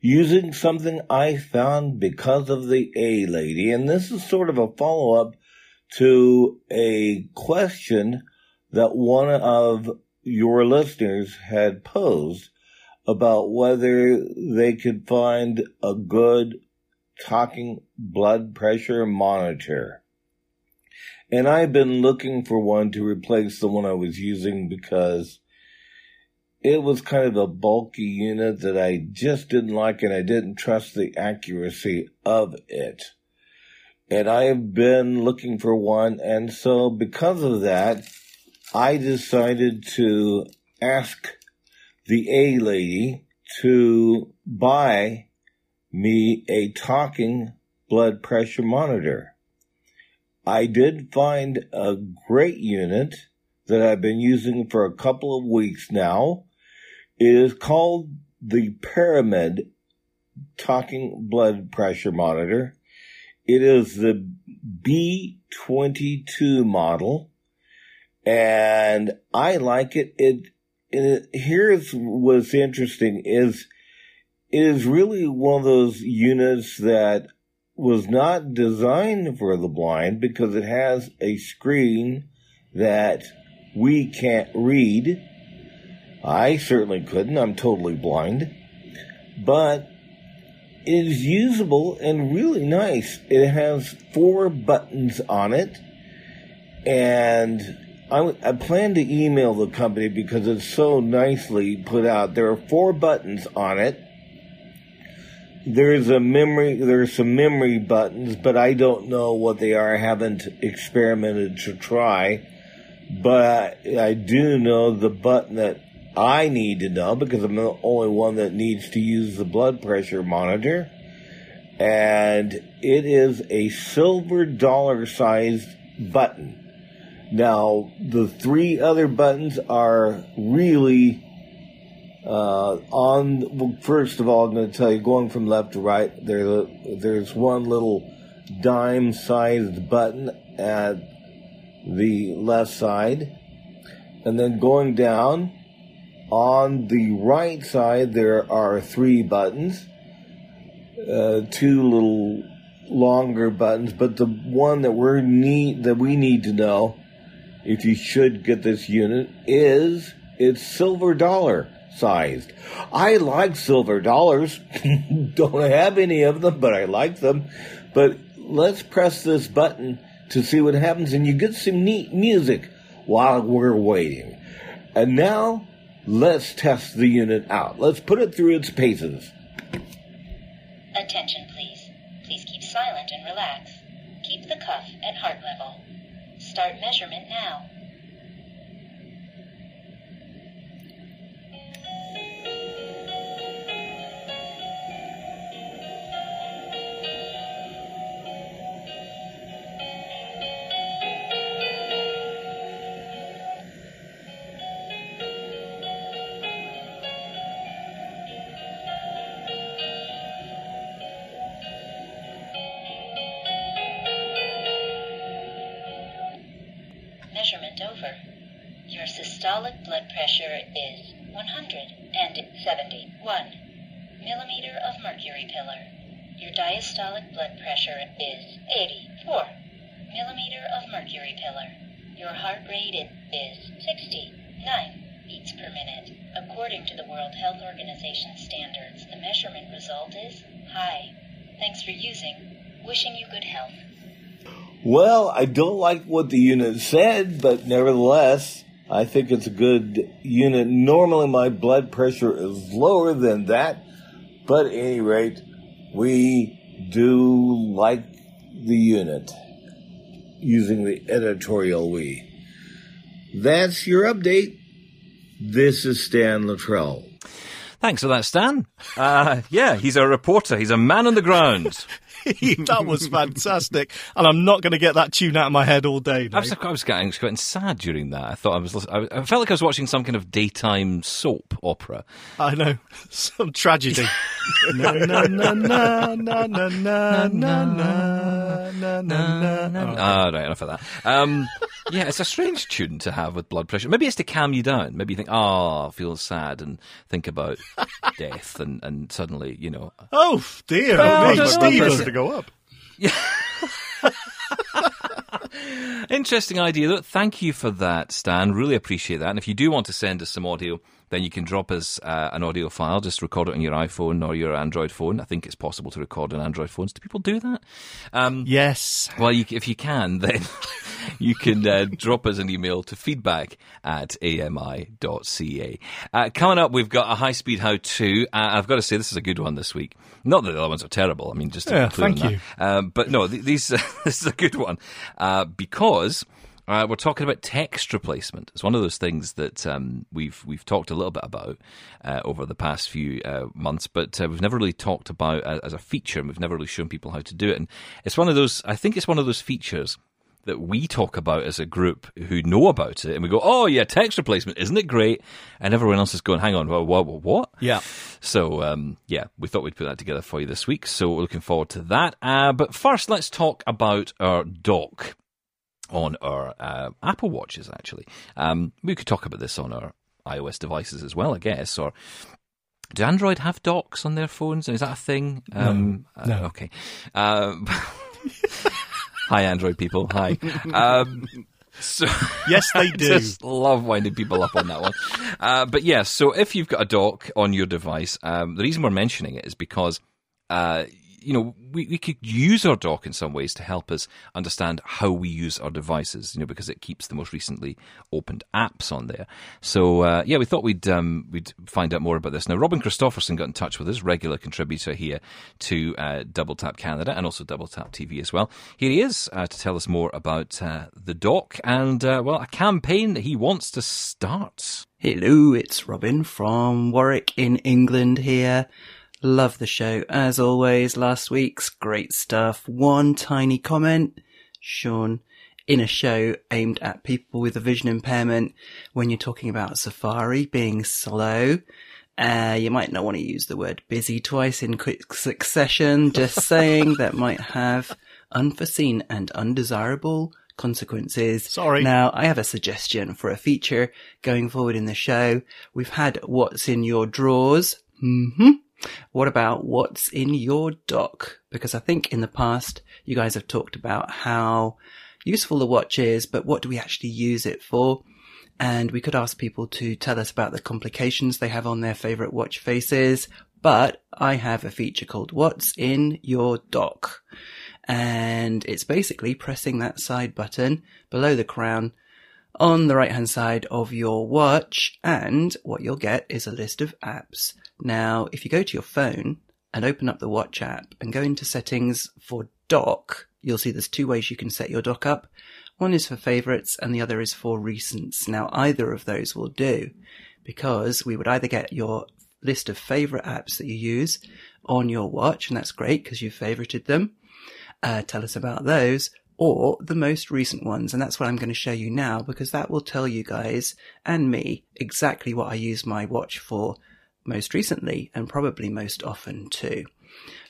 using something I found because of the A-Lady. And this is sort of a follow-up to a question that one of your listeners had posed about whether they could find a good talking blood pressure monitor. And I've been looking for one to replace the one I was using because it was kind of a bulky unit that I just didn't like, and I didn't trust the accuracy of it. And I've been looking for one, and so because of that, I decided to ask the A-Lady to buy me a talking blood pressure monitor. I did find a great unit that I've been using for a couple of weeks now. It is called the Pyramid Talking Blood Pressure Monitor. It is the B twenty-two model, and I like it. It And here's what's interesting is it is really one of those units that was not designed for the blind because it has a screen that we can't read. I certainly couldn't. I'm totally blind. But it is usable and really nice. It has four buttons on it. And I, I plan to email the company because it's so nicely put out. There are four buttons on it. There's a memory, there's some memory buttons, but I don't know what they are. I haven't experimented to try. But I, I do know the button that I need to know, because I'm the only one that needs to use the blood pressure monitor. And it is a silver dollar-sized button. Now, the three other buttons are really uh, on... Well, first of all, I'm going to tell you, going from left to right, there's, a, there's one little dime-sized button at the left side. And then going down, on the right side, there are three buttons. Uh, two little longer buttons, but the one that we're need that we need to know if you should get this unit is it's silver dollar sized. I like silver dollars. Don't have any of them, but I like them. But let's press this button to see what happens, and you get some neat music while we're waiting. And now let's test the unit out. Let's put it through its paces. Attention, please. Please keep silent and relax. Keep the cuff at heart level. Start measurement now. Systolic blood pressure is one hundred seventy-one millimeter of mercury pillar. Your diastolic blood pressure is eighty-four millimeter of mercury pillar. Your heart rate is sixty-nine beats per minute. According to the World Health Organization standards, the measurement result is high. Thanks for using. Wishing you good health. Well, I don't like what the unit said, but nevertheless, I think it's a good unit. Normally my blood pressure is lower than that, but at any rate, we do like the unit, using the editorial we. That's your update. This is Stan Luttrell. Thanks for that, Stan. Uh, yeah, he's a reporter. He's a man on the ground. That was fantastic, and I'm not going to get that tune out of my head all day. I was, I was getting quite sad during that. I thought I was. I felt like I was watching some kind of daytime soap opera. I know, some tragedy. Na na na na na na na na na na na. Ah, right, enough of that. Um, yeah, it's a strange tune to have with blood pressure. Maybe it's to calm you down. Maybe you think, ah, oh, feel sad and think about death, and, and suddenly, you know. Oh dear, oh, no, Steve. Go up. Yeah. Interesting idea, though. Thank you for that, Stan. Really appreciate that. And if you do want to send us some audio, then you can drop us uh, an audio file. Just record it on your iPhone or your Android phone. I think it's possible to record on Android phones. Do people do that? Um, yes. Well, you, if you can, then you can uh, drop us an email to feedback at A M I dot C A. Uh, coming up, we've got a high-speed how-to. Uh, I've got to say, this is a good one this week. Not that the other ones are terrible. I mean, just to yeah, thank that. you. Um, but no, th- these uh, this is a good one uh, because... Uh, we're talking about text replacement. It's one of those things that um, we've we've talked a little bit about uh, over the past few uh, months, but uh, we've never really talked about uh, as a feature, and we've never really shown people how to do it. And it's one of those. I think it's one of those features that we talk about as a group who know about it, and we go, "Oh yeah, text replacement, isn't it great?" And everyone else is going, "Hang on, what, what, what?" Yeah. So um, yeah, we thought we'd put that together for you this week. So we're looking forward to that. Uh, but first, let's talk about our dock on our uh, Apple Watches, actually. Um, we could talk about this on our iOS devices as well, I guess. Or do Android have docks on their phones? Is that a thing? Um, no. no. Uh, okay. Um, hi, Android people. Hi. Um, so yes, they do. I just love winding people up on that one. Uh, but yes, yeah, so if you've got a dock on your device, um, the reason we're mentioning it is because... Uh, you know, we, we could use our dock in some ways to help us understand how we use our devices, you know, because it keeps the most recently opened apps on there. So, uh, yeah, we thought we'd um, we'd find out more about this. Now, Robin Christofferson got in touch with us, regular contributor here to uh, Double Tap Canada and also Double Tap T V as well. Here he is uh, to tell us more about uh, the dock and, uh, well, a campaign that he wants to start. Hello, it's Robin from Warwick in England here. Love the show, as always, last week's great stuff. One tiny comment, Sean, in a show aimed at people with a vision impairment, when you're talking about Safari being slow, uh, you might not want to use the word busy twice in quick succession, just saying. That might have unforeseen and undesirable consequences. Sorry. Now, I have a suggestion for a feature going forward in the show. We've had what's in your drawers. Mm-hmm. What about what's in your dock? Because I think in the past, you guys have talked about how useful the watch is, but what do we actually use it for? And we could ask people to tell us about the complications they have on their favorite watch faces. But I have a feature called What's in Your Dock. And it's basically pressing that side button below the crown on the right hand side of your watch, and what you'll get is a list of apps. Now, if you go to your phone and open up the watch app and go into settings for dock, you'll see there's two ways you can set your dock up. One is for favorites and the other is for recents. Now, either of those will do, because we would either get your list of favorite apps that you use on your watch, and that's great because you've favorited them. Uh, tell us about those, or the most recent ones. And that's what I'm going to show you now, because that will tell you guys and me exactly what I use my watch for most recently and probably most often too.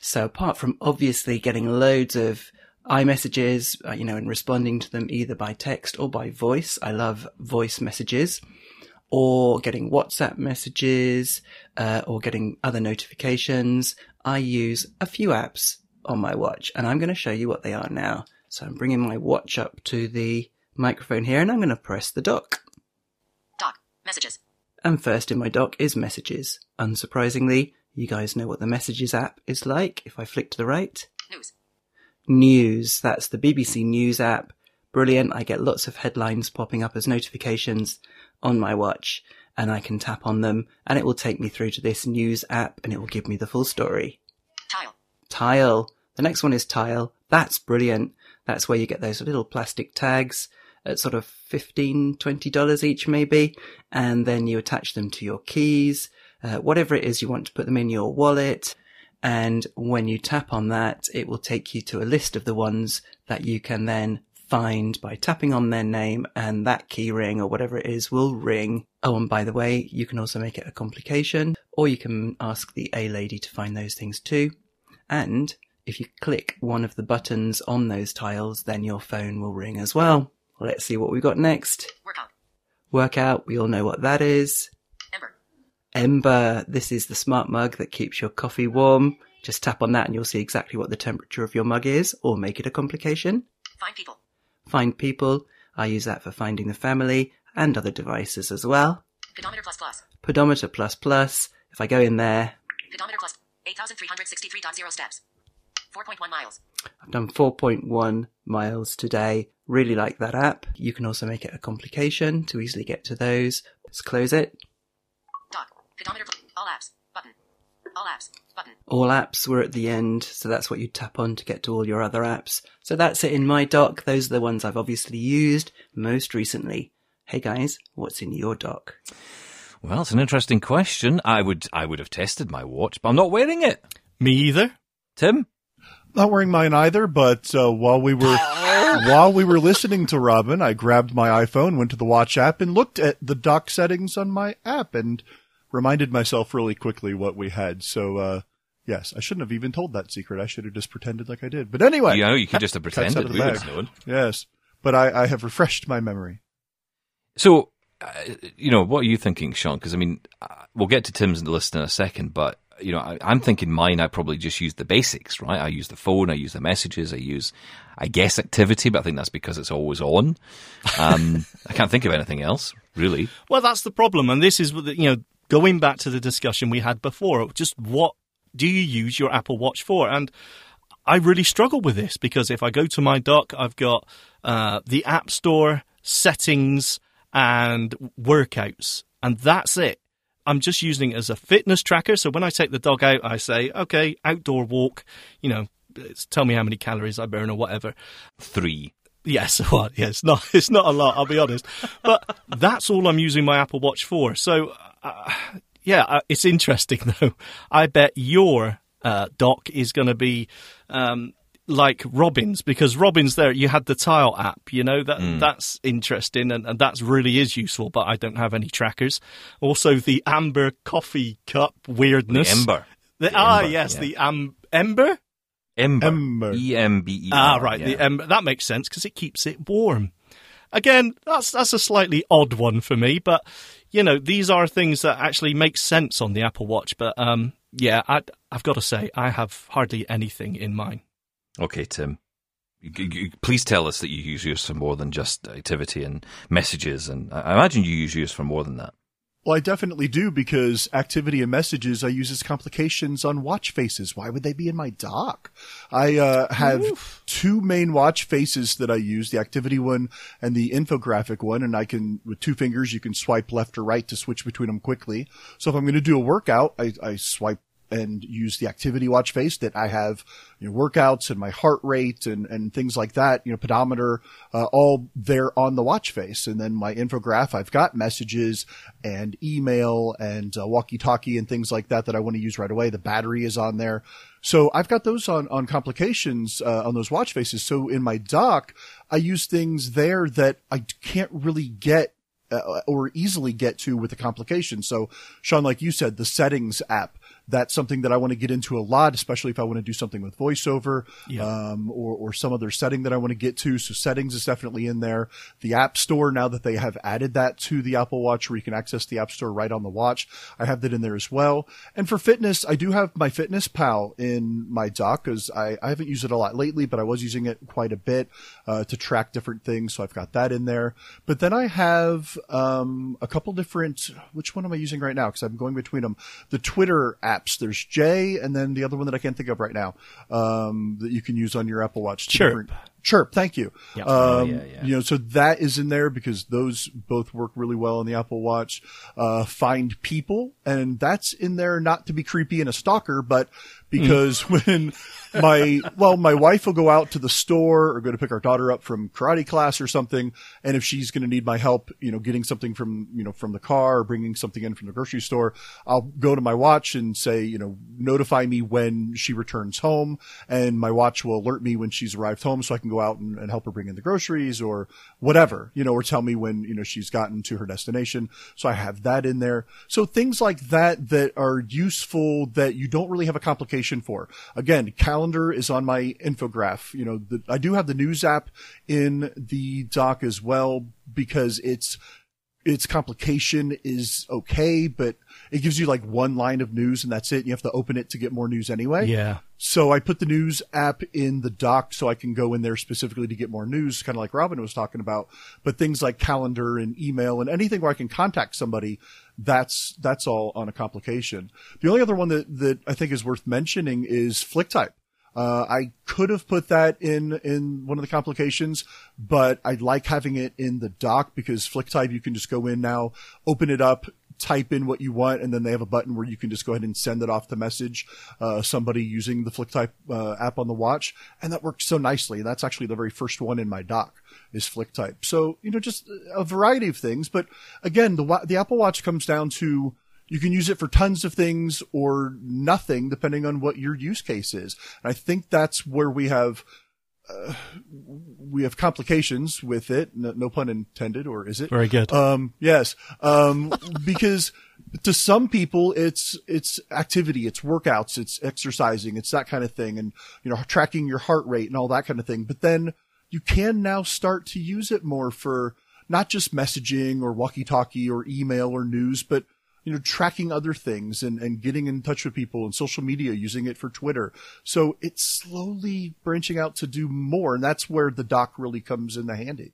So apart from obviously getting loads of iMessages, you know, and responding to them either by text or by voice, I love voice messages, or getting WhatsApp messages, uh, or getting other notifications, I use a few apps on my watch, and I'm going to show you what they are now. So I'm bringing my watch up to the microphone here, and I'm going to press the dock. Dock, messages. And first in my dock is messages. Unsurprisingly, you guys know what the messages app is like. If I flick to the right. News. News, that's the B B C News app. Brilliant, I get lots of headlines popping up as notifications on my watch, and I can tap on them, and it will take me through to this news app, and it will give me the full story. Tile. Tile. The next one is Tile. That's brilliant. That's where you get those little plastic tags at sort of fifteen dollars, twenty dollars each maybe. And then you attach them to your keys, uh, whatever it is you want to put them in your wallet. And when you tap on that, it will take you to a list of the ones that you can then find by tapping on their name, and that key ring or whatever it is will ring. Oh, and by the way, you can also make it a complication, or you can ask the A-Lady to find those things too. And if you click one of the buttons on those tiles, then your phone will ring as well. Let's see what we've got next. Workout. Workout, we all know what that is. Ember. Ember. This is the smart mug that keeps your coffee warm. Just tap on that and you'll see exactly what the temperature of your mug is, or make it a complication. Find people. Find people. I use that for finding the family and other devices as well. Pedometer plus plus. Pedometer plus plus. If I go in there. Pedometer plus eight thousand three hundred sixty-three point zero steps. four point one miles. I've done four point one miles today. Really like that app. You can also make it a complication to easily get to those. Let's close it. Dock. Pedometer. All apps. Button. All apps. Button. All apps were at the end, so that's what you tap on to get to all your other apps. So that's it in my dock. Those are the ones I've obviously used most recently. Hey guys, what's in your dock? Well, it's an interesting question. I would, I would have tested my watch, but I'm not wearing it. Me either. Tim? Not wearing mine either, but uh, while we were while we were listening to Robin, I grabbed my iPhone, went to the watch app, and looked at the dock settings on my app, and reminded myself really quickly what we had. So, uh, yes, I shouldn't have even told that secret. I should have just pretended like I did. But anyway, you know, you could just have pretended. We would have known. Yes, but I, I have refreshed my memory. So, uh, you know, what are you thinking, Sean? Because I mean, uh, we'll get to Tim's list in a second, but. You know, I, I'm thinking mine, I probably just use the basics, right? I use the phone, I use the messages, I use, I guess, activity, but I think that's because it's always on. Um, I can't think of anything else, really. Well, that's the problem. And this is, you know, going back to the discussion we had before, just what do you use your Apple Watch for? And I really struggle with this, because if I go to my dock, I've got uh, the App Store, settings, and workouts, and that's it. I'm just using it as a fitness tracker. So when I take the dog out, I say, okay, outdoor walk, you know, it's tell me how many calories I burn or whatever. Three. Yes, well, yeah, it's not, it's not a lot, I'll be honest. But that's all I'm using my Apple Watch for. So, uh, yeah, uh, it's interesting, though. I bet your uh, dock is going to be um, like Robin's, because Robin's there, you had the Tile app, you know, that mm. that's interesting, and, and that really is useful, but I don't have any trackers. Also, the Amber coffee cup weirdness. The Ember. The, the ah, Ember, yes, yeah. the um, Ember? Ember. Ember. E M B E R. Ah, right. Yeah. The Ember. That makes sense, because it keeps it warm. Again, that's that's a slightly odd one for me, but, you know, these are things that actually make sense on the Apple Watch. But, um, yeah, I, I've got to say, I have hardly anything in mine. Okay, Tim. Please tell us that you use yours for more than just activity and messages, and I imagine you use yours for more than that. Well, I definitely do, because activity and messages I use as complications on watch faces. Why would they be in my dock? I uh, have Oof. two main watch faces that I use, the activity one and the infographic one. And I can, with two fingers, you can swipe left or right to switch between them quickly. So if I'm going to do a workout, I, I swipe and use the activity watch face that I have, you know, workouts and my heart rate and, and things like that, you know, pedometer, uh, all there on the watch face. And then my infograph, I've got messages and email and uh, walkie-talkie and things like that that I want to use right away. The battery is on there. So I've got those on, on complications, uh, on those watch faces. So in my dock, I use things there that I can't really get uh, or easily get to with the complications. So Sean, like you said, the settings app. That's something that I want to get into a lot, especially if I want to do something with VoiceOver yeah. um, or, or some other setting that I want to get to. So settings is definitely in there. The App Store, now that they have added that to the Apple Watch where you can access the App Store right on the watch, I have that in there as well. And for fitness, I do have my Fitness Pal in my dock, because I, I haven't used it a lot lately, but I was using it quite a bit uh, to track different things. So I've got that in there. But then I have um, a couple different – which one am I using right now? Because I'm going between them. The Twitter app. There's J, and then the other one that I can't think of right now um, that you can use on your Apple Watch. Chirp. Chirp, thank you. Yeah. Um, yeah, yeah. You know, so that is in there because those both work really well on the Apple Watch. Uh, find people, and that's in there not to be creepy and a stalker, but because mm. when my, well, my wife will go out to the store or go to pick our daughter up from karate class or something. And if she's going to need my help, you know, getting something from, you know, from the car or bringing something in from the grocery store, I'll go to my watch and say, you know, notify me when she returns home, and my watch will alert me when she's arrived home so I can go out and, and help her bring in the groceries or whatever, you know, or tell me when, you know, she's gotten to her destination. So I have that in there. So things like that that are useful that you don't really have a complication for. Again, calendar is on my infograph. You know, the, I do have the news app in the dock as well, because it's, its complication is okay, but it gives you like one line of news and that's it. You have to open it to get more news anyway. Yeah. So I put the news app in the dock so I can go in there specifically to get more news, kind of like Robin was talking about. But things like calendar and email and anything where I can contact somebody, that's that's all on a complication. The only other one that, that I think is worth mentioning is FlickType. Uh, I could have put that in, in one of the complications, but I like having it in the dock because FlickType, you can just go in now, open it up, type in what you want, and then they have a button where you can just go ahead and send it off to message uh, somebody using the FlickType uh, app on the watch. And that works so nicely. And that's actually the very first one in my dock is FlickType. So, you know, just a variety of things. But again, the the Apple Watch comes down to you can use it for tons of things or nothing, depending on what your use case is. And I think that's where we have – Uh, we have complications with it. No, no pun intended, or is it? Very good. Um, yes. Um, because to some people it's, it's activity, it's workouts, it's exercising, it's that kind of thing. And, you know, tracking your heart rate and all that kind of thing. But then you can now start to use it more for not just messaging or walkie-talkie or email or news, but you know, tracking other things and, and getting in touch with people and social media, using it for Twitter. So it's slowly branching out to do more. And that's where the dock really comes in handy.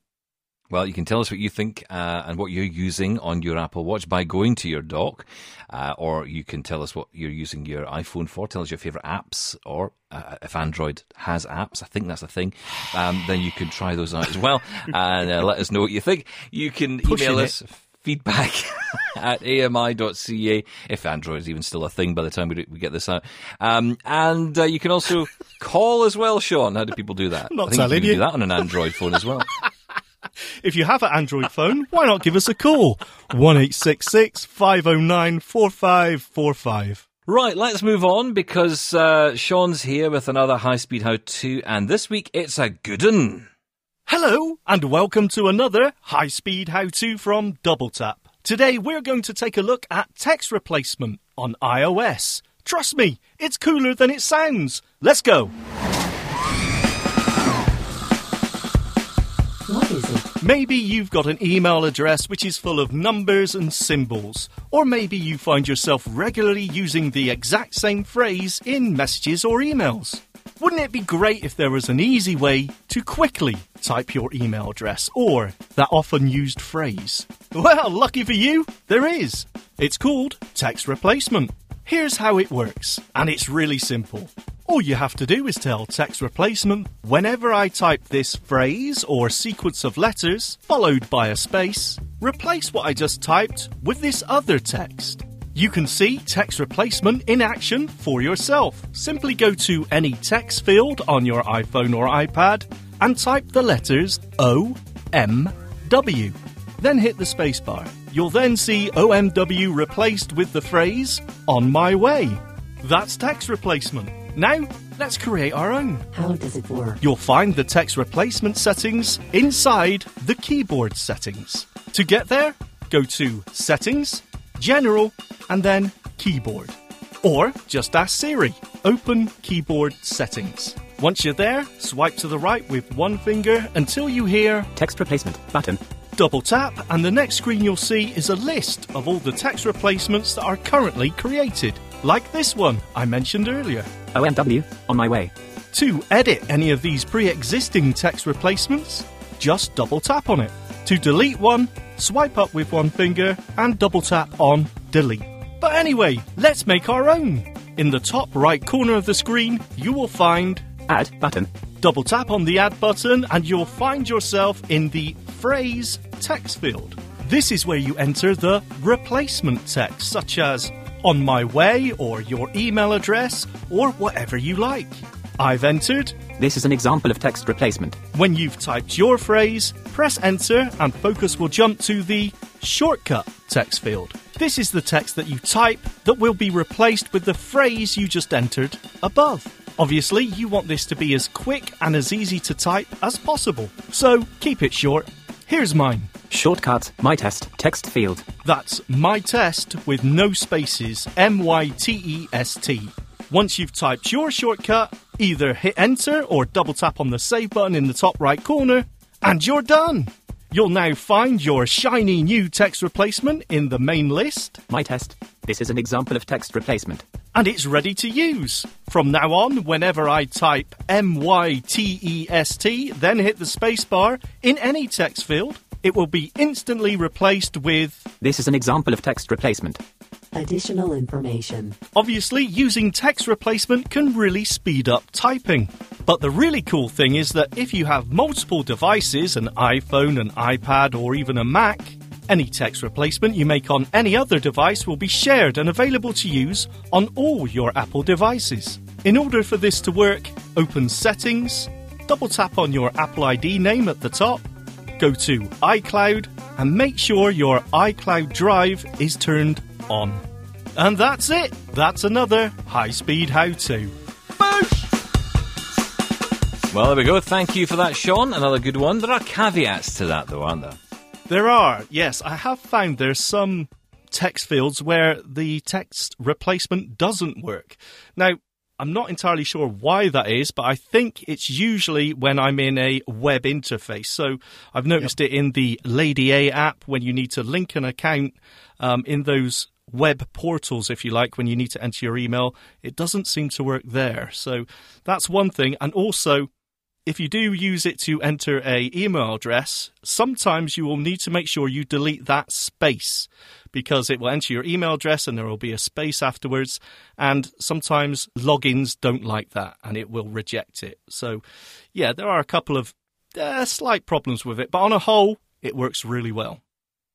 Well, you can tell us what you think uh, and what you're using on your Apple Watch by going to your dock, uh, or you can tell us what you're using your iPhone for. Tell us your favourite apps, or uh, if Android has apps, I think that's a thing, um, then you can try those out as well, and uh, let us know what you think. You can Pushing email us... It. feedback at A M I dot C A, if Android is even still a thing by the time we, do, we get this out. Um, and uh, you can also call as well, Sean. How do people do that? Not I think telling you. Can you do that on an Android phone as well. If you have an Android phone, why not give us a call? one eight six six, five oh nine, four five four five. Right, let's move on, because uh, Sean's here with another high-speed how-to, and this week it's a good one. Hello, and welcome to another high-speed how-to from Double Tap. Today, we're going to take a look at text replacement on iOS. Trust me, it's cooler than it sounds. Let's go. What is it? Maybe you've got an email address which is full of numbers and symbols. Or maybe you find yourself regularly using the exact same phrase in messages or emails. Wouldn't it be great if there was an easy way to quickly type your email address or that often used phrase? Well, lucky for you, there is. It's called text replacement. Here's how it works, and it's really simple. All you have to do is tell text replacement, whenever I type this phrase or sequence of letters followed by a space, replace what I just typed with this other text. You can see text replacement in action for yourself. Simply go to any text field on your iPhone or iPad and type the letters O M W. Then hit the spacebar. You'll then see O M W replaced with the phrase, on my way. That's text replacement. Now, let's create our own. How does it work? You'll find the text replacement settings inside the keyboard settings. To get there, go to Settings, General, and then Keyboard. Or just ask Siri. Open Keyboard Settings. Once you're there, swipe to the right with one finger until you hear Text Replacement button. Double tap, and the next screen you'll see is a list of all the text replacements that are currently created. Like this one I mentioned earlier. O M W, on my way. To edit any of these pre-existing text replacements, just double tap on it. To delete one, swipe up with one finger and double tap on delete. But anyway, let's make our own. In the top right corner of the screen, you will find Add button. Double tap on the Add button and you'll find yourself in the Phrase text field. This is where you enter the replacement text, such as on my way or your email address or whatever you like. I've entered. This is an example of text replacement. When you've typed your phrase, press enter and focus will jump to the shortcut text field. This is the text that you type that will be replaced with the phrase you just entered above. Obviously, you want this to be as quick and as easy to type as possible, so keep it short. Here's mine. Shortcut, my test, text field. That's my test with no spaces, M Y T E S T. Once you've typed your shortcut, either hit enter or double tap on the save button in the top right corner, and you're done. You'll now find your shiny new text replacement in the main list. My test. This is an example of text replacement. And it's ready to use. From now on, whenever I type M Y T E S T, then hit the spacebar in any text field, it will be instantly replaced with... This is an example of text replacement. Additional information. Obviously, using text replacement can really speed up typing. But the really cool thing is that if you have multiple devices, an iPhone, an iPad, or even a Mac, any text replacement you make on any other device will be shared and available to use on all your Apple devices. In order for this to work, open Settings, double tap on your Apple I D name at the top, go to iCloud, and make sure your iCloud Drive is turned on. And that's it. That's another high-speed how-to. Boosh! Well, there we go. Thank you for that, Sean. Another good one. There are caveats to that, though, aren't there? There are. Yes, I have found there's some text fields where the text replacement doesn't work. Now, I'm not entirely sure why that is, but I think it's usually when I'm in a web interface. So I've noticed yep. it in the Lady A app when you need to link an account um, in those web portals, if you like, when you need to enter your email. It doesn't seem to work there. So that's one thing. And also, if you do use it to enter a email address, sometimes you will need to make sure you delete that space, because it will enter your email address and there will be a space afterwards. And sometimes logins don't like that and it will reject it. So yeah, there are a couple of uh, slight problems with it, but on a whole, it works really well.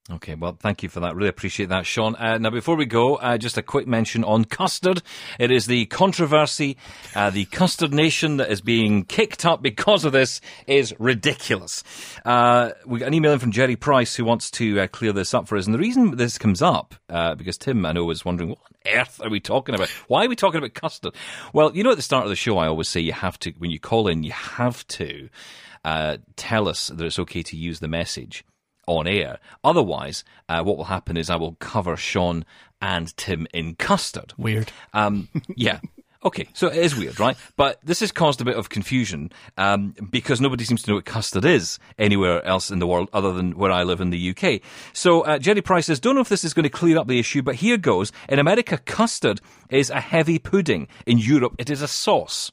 Okay, well, thank you for that. Really appreciate that, Sean. Uh, now, before we go, uh, just a quick mention on custard. It is the controversy, uh, the custard nation that is being kicked up because of this is ridiculous. Uh, we got an email in from Jerry Price who wants to uh, clear this up for us. And the reason this comes up, uh, because Tim, I know, was wondering, what on earth are we talking about? Why are we talking about custard? Well, you know, at the start of the show, I always say you have to, when you call in, you have to uh, tell us that it's okay to use the message on air. Otherwise, uh, what will happen is I will cover Sean and Tim in custard. Weird. Um, yeah. Okay, so it is weird, right? But this has caused a bit of confusion um, because nobody seems to know what custard is anywhere else in the world other than where I live in the U K. So uh, Jerry Price says, don't know if this is going to clear up the issue, but here goes. In America, custard is a heavy pudding. In Europe, it is a sauce.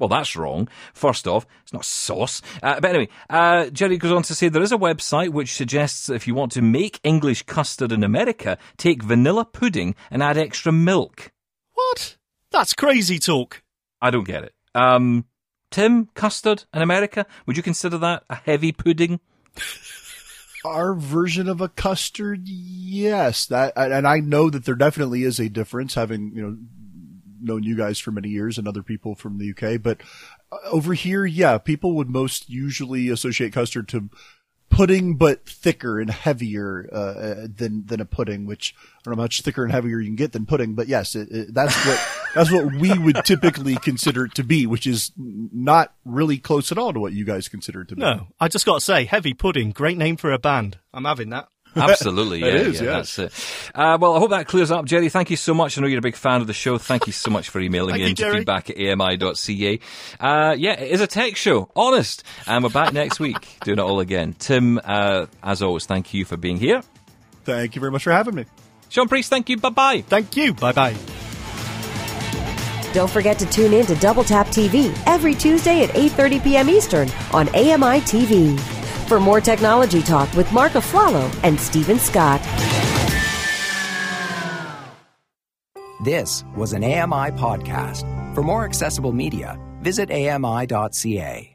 Well, that's wrong. First off, it's not sauce. Uh, but anyway, uh, Jerry goes on to say there is a website which suggests that if you want to make English custard in America, take vanilla pudding and add extra milk. What? That's crazy talk. I don't get it. Um, Tim, custard in America, would you consider that a heavy pudding? Our version of a custard, yes. That, and I know that there definitely is a difference, having, you know, known you guys for many years and other people from the U K, but over here, yeah, people would most usually associate custard to pudding, but thicker and heavier uh, than than a pudding, which I don't know how much thicker and heavier you can get than pudding, but yes, it, it, that's what that's what we would typically consider it to be, which is not really close at all to what you guys consider it to be. No, I just got to say, heavy pudding, great name for a band. I'm having that. Absolutely, yeah, it is, yeah, yeah, that's it. Uh, well, I hope that clears up, Jerry. Thank you so much. I know you're a big fan of the show. Thank you so much for emailing in to feedback at A M I dot C A. Uh, yeah, it is a tech show, honest. And we're back next week doing it all again. Tim, uh, as always, thank you for being here. Thank you very much for having me. Sean Priest, thank you. Bye-bye. Thank you. Bye-bye. Don't forget to tune in to Double Tap T V every Tuesday at eight thirty p.m. Eastern on A M I T V. For more technology talk with Mark Aflalo and Stephen Scott. This was an A M I podcast. For more accessible media, visit A M I dot C A.